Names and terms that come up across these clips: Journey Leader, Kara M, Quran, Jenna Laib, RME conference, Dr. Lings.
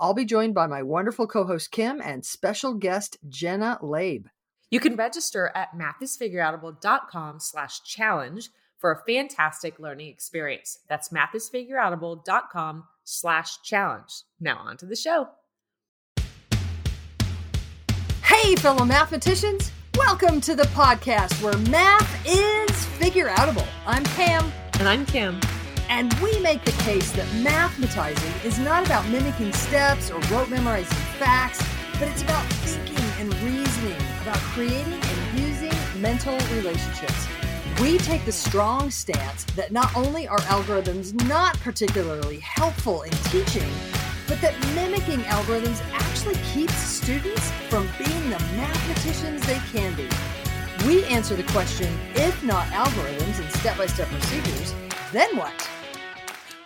I'll be joined by my wonderful co-host Kim and special guest Jenna Laib. You can register at mathisfigureoutable.com/challenge for a fantastic learning experience. That's mathisfigureoutable.com/challenge. Now on to the show. Hey, fellow mathematicians, welcome to the podcast where math is figureoutable. I'm Pam. And I'm Kim. And we make the case that mathematizing is not about mimicking steps or rote memorizing facts, but it's about thinking and reasoning, about creating and using mental relationships. We take the strong stance that not only are algorithms not particularly helpful in teaching, but that mimicking algorithms actually keeps students from being the mathematicians they can be. We answer the question, if not algorithms and step-by-step procedures, then what?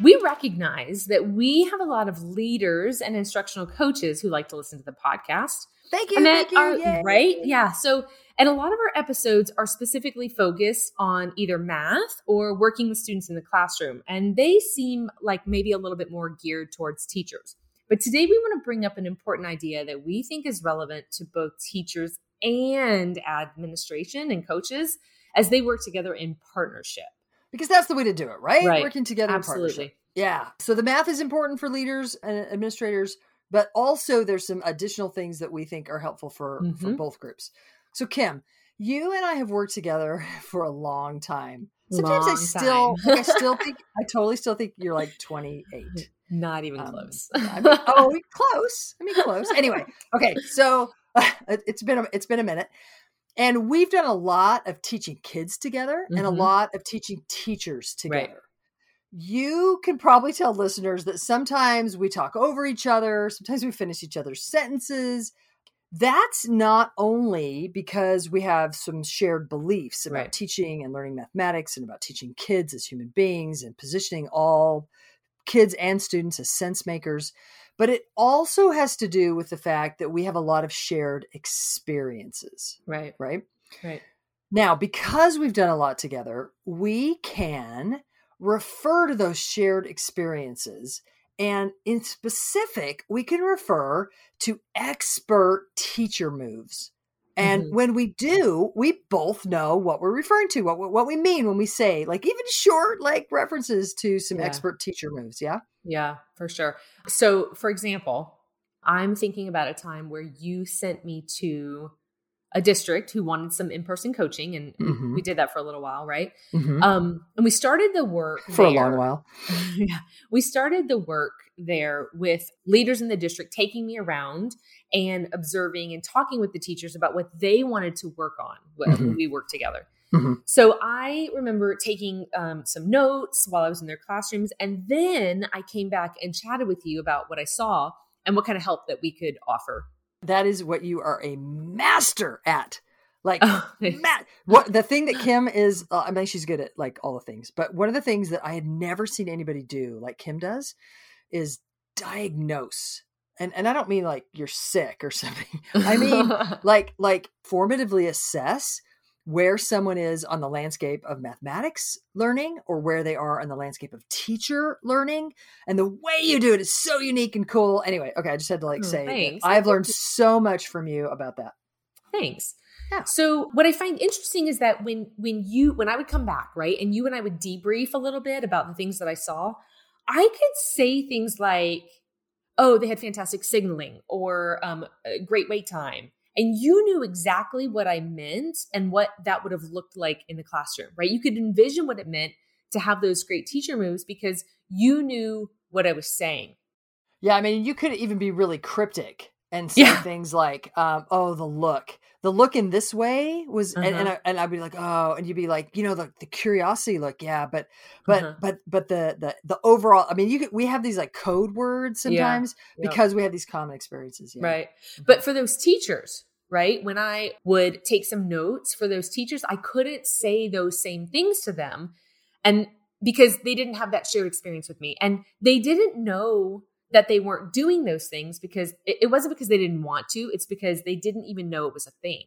We recognize that we have a lot of leaders and instructional coaches who like to listen to the podcast. Thank you. Right? Yeah. So, and a lot of our episodes are specifically focused on either math or working with students in the classroom. And they seem like maybe a little bit more geared towards teachers. But today we want to bring up an important idea that we think is relevant to both teachers and administration and coaches as they work together in partnership. Because that's the way to do it, right? Right. Working together in partnership. Yeah. So the math is important for leaders and administrators, but also there's some additional things that we think are helpful for both groups. So Kim, you and I have worked together for a long time. Sometimes I totally still think you're like 28. Not even close. Close. Anyway. Okay. So it's been a minute. And we've done a lot of teaching kids together and a lot of teaching teachers together. Right. You can probably tell listeners that sometimes we talk over each other. Sometimes we finish each other's sentences. That's not only because we have some shared beliefs about teaching and learning mathematics and about teaching kids as human beings and positioning all kids and students as sense makers, but it also has to do with the fact that we have a lot of shared experiences. Right. Now, because we've done a lot together, we can refer to those shared experiences. And in specific, we can refer to expert teacher moves. And when we do, we both know what we're referring to, what we mean when we say, like, even short, like, references to some expert teacher moves. Yeah. Yeah, for sure. So for example, I'm thinking about a time where you sent me to a district who wanted some in-person coaching. And we did that for a little while. Right. And we started the work for a long while. We started the work there with leaders in the district taking me around and observing and talking with the teachers about what they wanted to work on when we worked together. So I remember taking some notes while I was in their classrooms. And then I came back and chatted with you about what I saw and what kind of help that we could offer. That is what you are a master at. Like, what the thing that Kim is, I mean, she's good at like all the things, but one of the things that I had never seen anybody do like Kim does is diagnose. And I don't mean like you're sick or something. I mean, like formatively assess where someone is on the landscape of mathematics learning or where they are on the landscape of teacher learning. And the way you do it is so unique and cool. Anyway, okay. I just had to say, I've learned so much from you about that. Thanks. Yeah. So what I find interesting is that when I would come back, right. And you and I would debrief a little bit about the things that I saw, I could say things like, oh, they had fantastic signaling or great wait time. And you knew exactly what I meant and what that would have looked like in the classroom, right? You could envision what it meant to have those great teacher moves because you knew what I was saying. Yeah. I mean, you could even be really cryptic and say things like, oh, the look in this way was, and I'd be like, oh, and you'd be like, you know, the curiosity look. Yeah. But the overall, I mean, we have these like code words sometimes because we have these common experiences. Yeah. Right. Mm-hmm. But for those teachers, right, when I would take some notes for those teachers, I couldn't say those same things to them. And because they didn't have that shared experience with me, and they didn't know that they weren't doing those things, because it wasn't because they didn't want to, it's because they didn't even know it was a thing.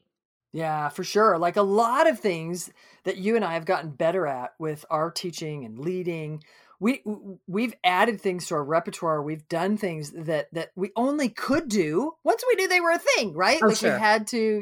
Yeah, for sure. Like a lot of things that you and I have gotten better at with our teaching and leading, we've added things to our repertoire. We've done things that we only could do once we knew they were a thing, right? We had to,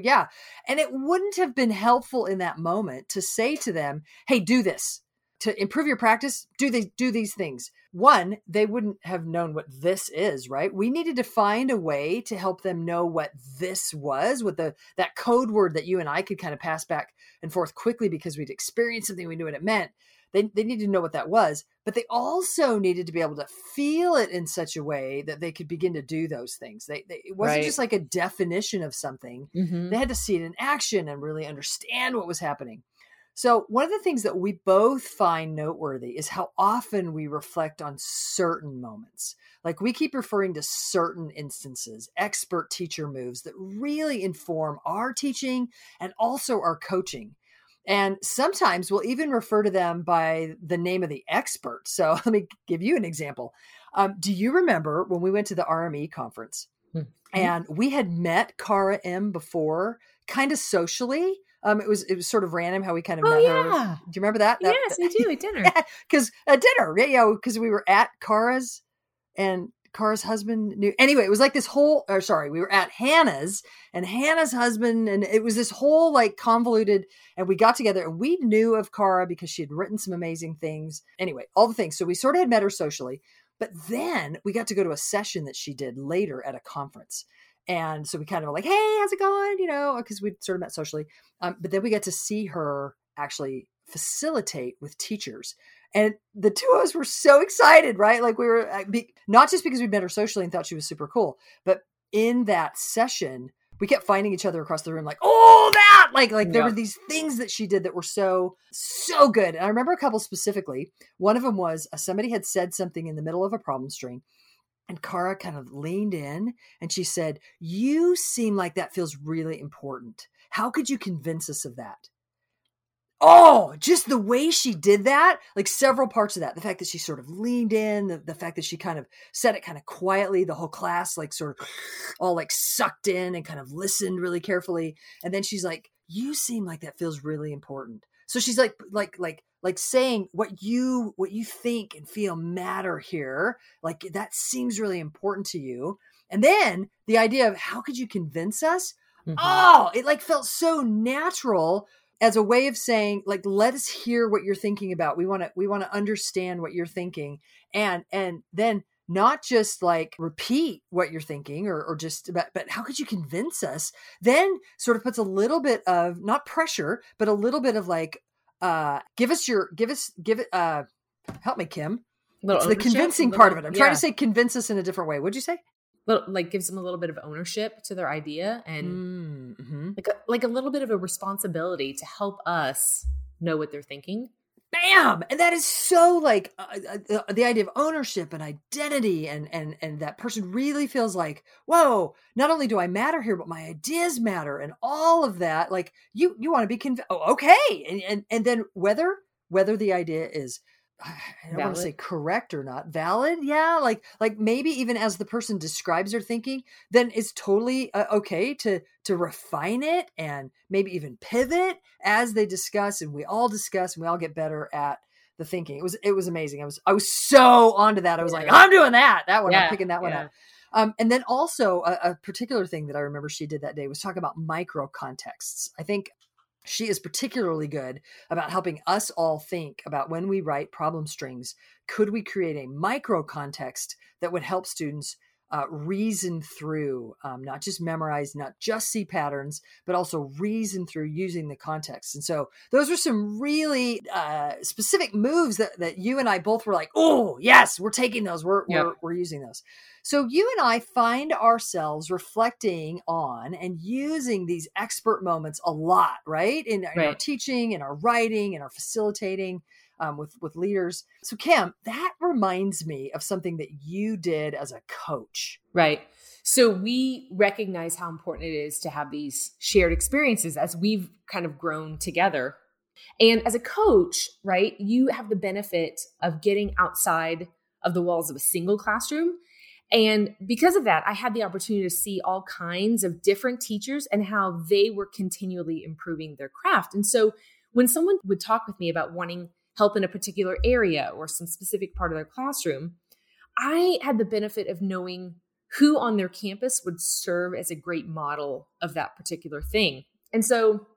And it wouldn't have been helpful in that moment to say to them, hey, do this. To improve your practice, do these things. One, they wouldn't have known what this is, right? We needed to find a way to help them know what this was, with that code word that you and I could kind of pass back and forth quickly because we'd experienced something, we knew what it meant. They needed to know what that was, but they also needed to be able to feel it in such a way that they could begin to do those things. It wasn't just like a definition of something. Mm-hmm. They had to see it in action and really understand what was happening. So one of the things that we both find noteworthy is how often we reflect on certain moments. Like we keep referring to certain instances, expert teacher moves that really inform our teaching and also our coaching. And sometimes we'll even refer to them by the name of the expert. So let me give you an example. Do you remember when we went to the RME conference and we had met Kara M before, kind of socially? It was sort of random how we kind of met her. Do you remember that? Yes, we do, at dinner. Because at dinner, because we were at Kara's, and Kara's husband knew. Anyway, it was like this whole, we were at Hannah's and Hannah's husband, and it was this whole like convoluted, and we got together and we knew of Kara because she had written some amazing things. Anyway, all the things. So we sort of had met her socially, but then we got to go to a session that she did later at a conference. And so we kind of were like, hey, how's it going? You know, because we'd sort of met socially. But then we got to see her actually facilitate with teachers. And the two of us were so excited, right? Like we were, not just because we met her socially and thought she was super cool, but in that session, we kept finding each other across the room like, oh, that! Like there were these things that she did that were so, so good. And I remember a couple specifically. One of them was somebody had said something in the middle of a problem string. And Kara kind of leaned in and she said, you seem like that feels really important. How could you convince us of that? Oh, just the way she did that, like several parts of that. The fact that she sort of leaned in, the fact that she kind of said it kind of quietly, the whole class, like sort of all like sucked in and kind of listened really carefully. And then she's like, you seem like that feels really important. So she's like saying what you think and feel matter here. Like that seems really important to you. And then the idea of how could you convince us? Mm-hmm. Oh, it like felt so natural as a way of saying, like, let us hear what you're thinking about. We want to understand what you're thinking. And then not just like repeat what you're thinking or just about, but how could you convince us? Then sort of puts a little bit of not pressure, but a little bit of like, help me, Kim. It's the convincing part of it. I'm trying to say convince us in a different way. What'd you say? Like gives them a little bit of ownership to their idea and like a little bit of a responsibility to help us know what they're thinking. Bam! And that is so like the idea of ownership and identity and that person really feels like, whoa, not only do I matter here, but my ideas matter and all of that. Like you want to be okay. And then whether the idea is, I don't want to say correct or not, valid. Yeah. Like maybe even as the person describes their thinking, then it's totally okay to refine it and maybe even pivot as they discuss, and we all discuss and we all get better at the thinking. It was amazing. I was so onto that. I was like, I'm doing that. That one, I'm picking that one up. And then also a particular thing that I remember she did that day was talk about micro contexts. I think she is particularly good about helping us all think about when we write problem strings, could we create a micro context that would help students reason through, not just memorize, not just see patterns, but also reason through using the context. And so those are some really specific moves that you and I both were like, oh, yes, we're taking those. We're using those. So you and I find ourselves reflecting on and using these expert moments a lot, right? In our teaching, in our writing, in our facilitating. With leaders. So Kim, that reminds me of something that you did as a coach. Right. So we recognize how important it is to have these shared experiences as we've kind of grown together. And as a coach, right, you have the benefit of getting outside of the walls of a single classroom. And because of that, I had the opportunity to see all kinds of different teachers and how they were continually improving their craft. And so when someone would talk with me about wanting help in a particular area or some specific part of their classroom, I had the benefit of knowing who on their campus would serve as a great model of that particular thing. And so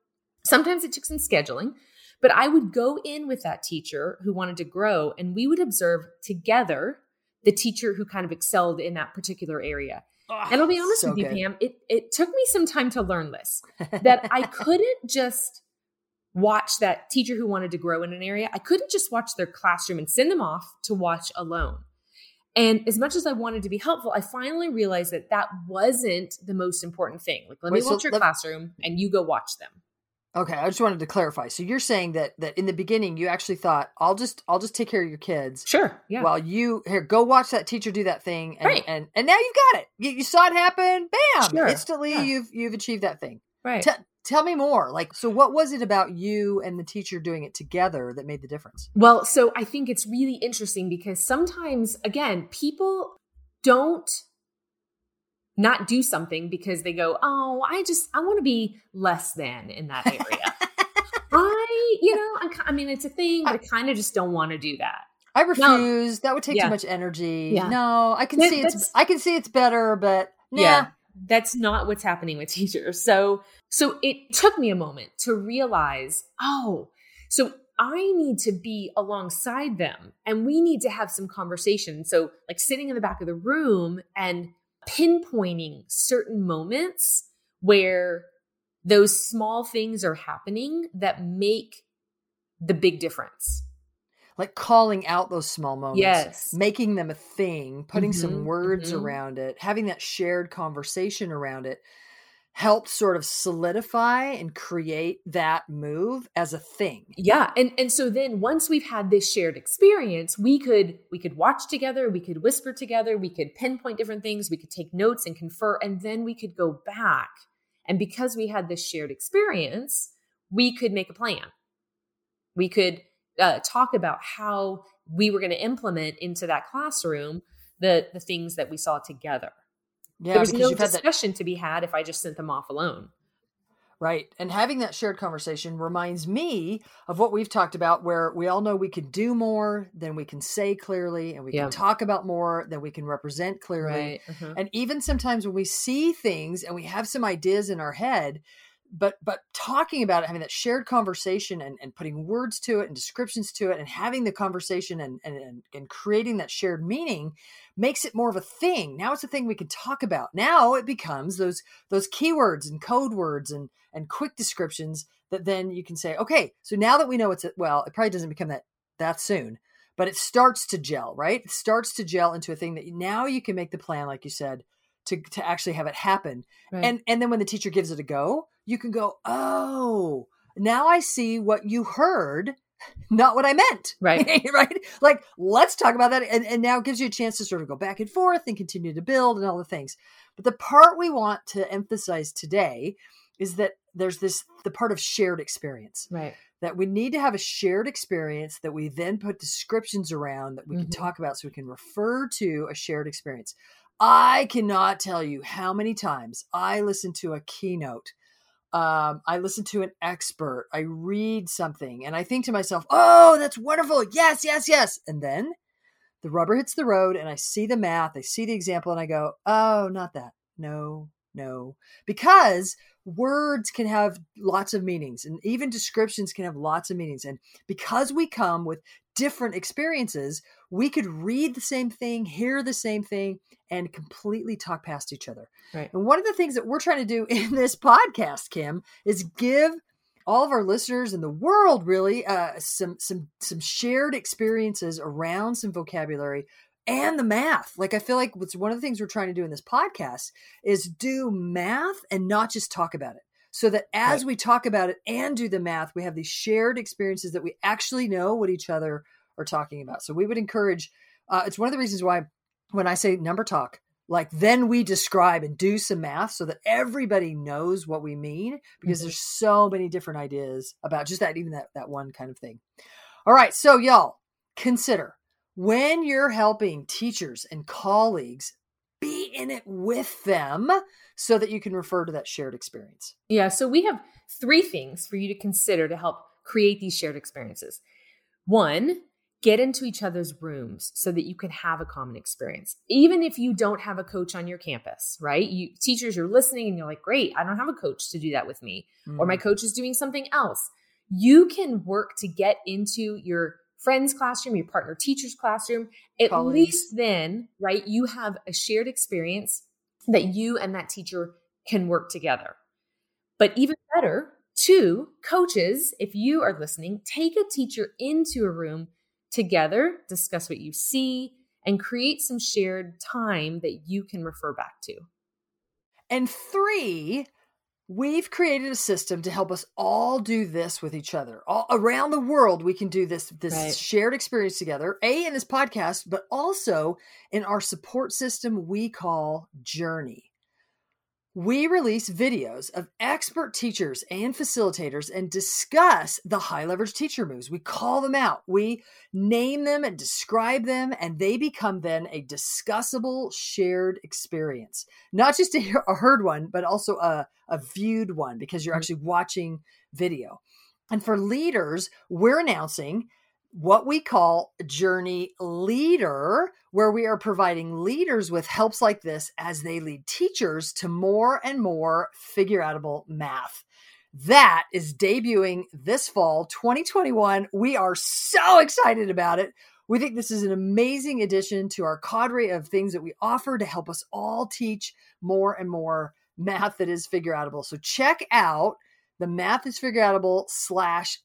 sometimes it took some scheduling, but I would go in with that teacher who wanted to grow, and we would observe together the teacher who kind of excelled in that particular area. And I'll be honest with you, Pam, it took me some time to learn this, that I couldn't just watch that teacher who wanted to grow in an area. I couldn't just watch their classroom and send them off to watch alone. And as much as I wanted to be helpful, I finally realized that that wasn't the most important thing. Like, let me watch your classroom and you go watch them. Okay. I just wanted to clarify. So you're saying that in the beginning, you actually thought, I'll just take care of your kids. Sure. Yeah. While go watch that teacher do that thing. And, right. And now you've got it. You saw it happen. Bam. Sure. Instantly you've achieved that thing. Right. Tell me more. Like, so what was it about you and the teacher doing it together that made the difference? Well, so I think it's really interesting because sometimes, again, people don't not do something because they go, oh, I want to be less than in that area. It's a thing, but I kind of just don't want to do that. I refuse. No. That would take too much energy. Yeah. No, I can see it's better, but nah. Yeah. That's not what's happening with teachers. So it took me a moment to realize, so I need to be alongside them and we need to have some conversation. So like sitting in the back of the room and pinpointing certain moments where those small things are happening that make the big difference. Like calling out those small moments, making them a thing, putting some words around it, having that shared conversation around it helps sort of solidify and create that move as a thing. Yeah. And so then once we've had this shared experience, we could watch together, we could whisper together, we could pinpoint different things, we could take notes and confer, and then we could go back. And because we had this shared experience, we could make a plan. We could talk about how we were going to implement into that classroom the things that we saw together. Yeah, there was no discussion to be had if I just sent them off alone. Right. And having that shared conversation reminds me of what we've talked about, where we all know we can do more than we can say clearly, and we can talk about more than we can represent clearly. Right. Uh-huh. And even sometimes when we see things and we have some ideas in our head, but talking about it, having that shared conversation and putting words to it and descriptions to it and having the conversation and creating that shared meaning makes it more of a thing. Now it's a thing we can talk about. Now it becomes those keywords and code words and quick descriptions that then you can say, okay, so now that we know it probably doesn't become that soon, but it starts to gel, right? It starts to gel into a thing that now you can make the plan, like you said, to actually have it happen. Right. And then when the teacher gives it a go, you can go, oh, now I see what you heard, not what I meant. Right. Right. Like, let's talk about that. And now it gives you a chance to sort of go back and forth and continue to build and all the things. But the part we want to emphasize today is that there's the part of shared experience. Right. That we need to have a shared experience that we then put descriptions around that we can talk about, so we can refer to a shared experience. I cannot tell you how many times I listen to a keynote. I listen to an expert, I read something, and I think to myself, oh, that's wonderful. Yes, yes, yes. And then the rubber hits the road and I see the math, I see the example, and I go, oh, not that. No, because words can have lots of meanings, and even descriptions can have lots of meanings. And because we come with different experiences, we could read the same thing, hear the same thing, and completely talk past each other. Right. And one of the things that we're trying to do in this podcast, Kim, is give all of our listeners in the world really some shared experiences around some vocabulary and the math. Like, I feel like what's one of the things we're trying to do in this podcast is do math and not just talk about it. So that as we talk about it and do the math, we have these shared experiences that we actually know what each other are talking about. So we would encourage, it's one of the reasons why when I say number talk, like then we describe and do some math so that everybody knows what we mean, because there's so many different ideas about just that, even that one kind of thing. All right. So y'all consider when you're helping teachers and colleagues, be in it with them so that you can refer to that shared experience. Yeah. So we have three things for you to consider to help create these shared experiences. One, get into each other's rooms so that you can have a common experience. Even if you don't have a coach on your campus, right? You teachers, you're listening and you're like, great, I don't have a coach to do that with me, or my coach is doing something else. You can work to get into your friend's classroom, your partner teacher's classroom, at least then, right? You have a shared experience that you and that teacher can work together. But even better, two, coaches, if you are listening, take a teacher into a room together, discuss what you see, and create some shared time that you can refer back to. And three, we've created a system to help us all do this with each other. All around the world, we can do this shared experience together, in this podcast, but also in our support system we call Journey. We release videos of expert teachers and facilitators and discuss the high leverage teacher moves. We call them out. We name them and describe them, and they become then a discussable shared experience. Not just a heard one, but also a viewed one, because you're actually watching video. And for leaders, we're announcing what we call Journey Leader, where we are providing leaders with helps like this as they lead teachers to more and more figure outable math. That is debuting this fall, 2021. We are so excited about it. We think this is an amazing addition to our cadre of things that we offer to help us all teach more and more math that is figure outable. So check out the Math is Figure Outable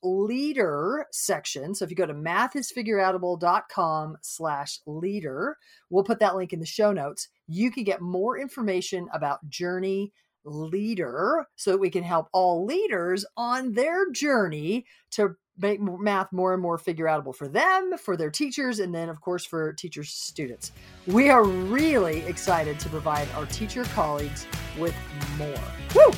/leader section. So if you go to mathisfigureoutable.com/leader, we'll put that link in the show notes. You can get more information about Journey Leader so that we can help all leaders on their journey to make math more and more figure outable for them, for their teachers, and then of course for teachers' students. We are really excited to provide our teacher colleagues with more. Woo!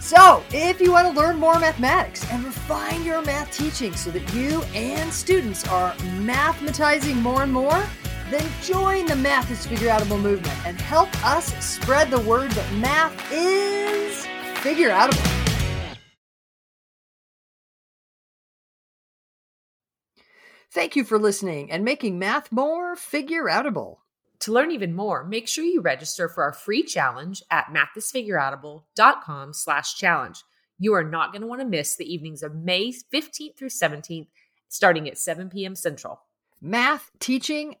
So if you want to learn more mathematics and refine your math teaching so that you and students are mathematizing more and more, then join the Math is Figure Outable movement and help us spread the word that math is figure outable. Thank you for listening and making math more figure outable. To learn even more, make sure you register for our free challenge at mathisfigureoutable.com/challenge. You are not going to want to miss the evenings of May 15th through 17th, starting at 7 p.m. Central. Math teaching,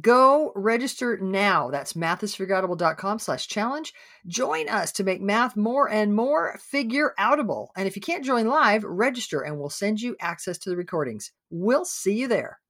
go register now. That's mathisfigureoutable.com/challenge. Join us to make math more and more figure outable. And if you can't join live, register and we'll send you access to the recordings. We'll see you there.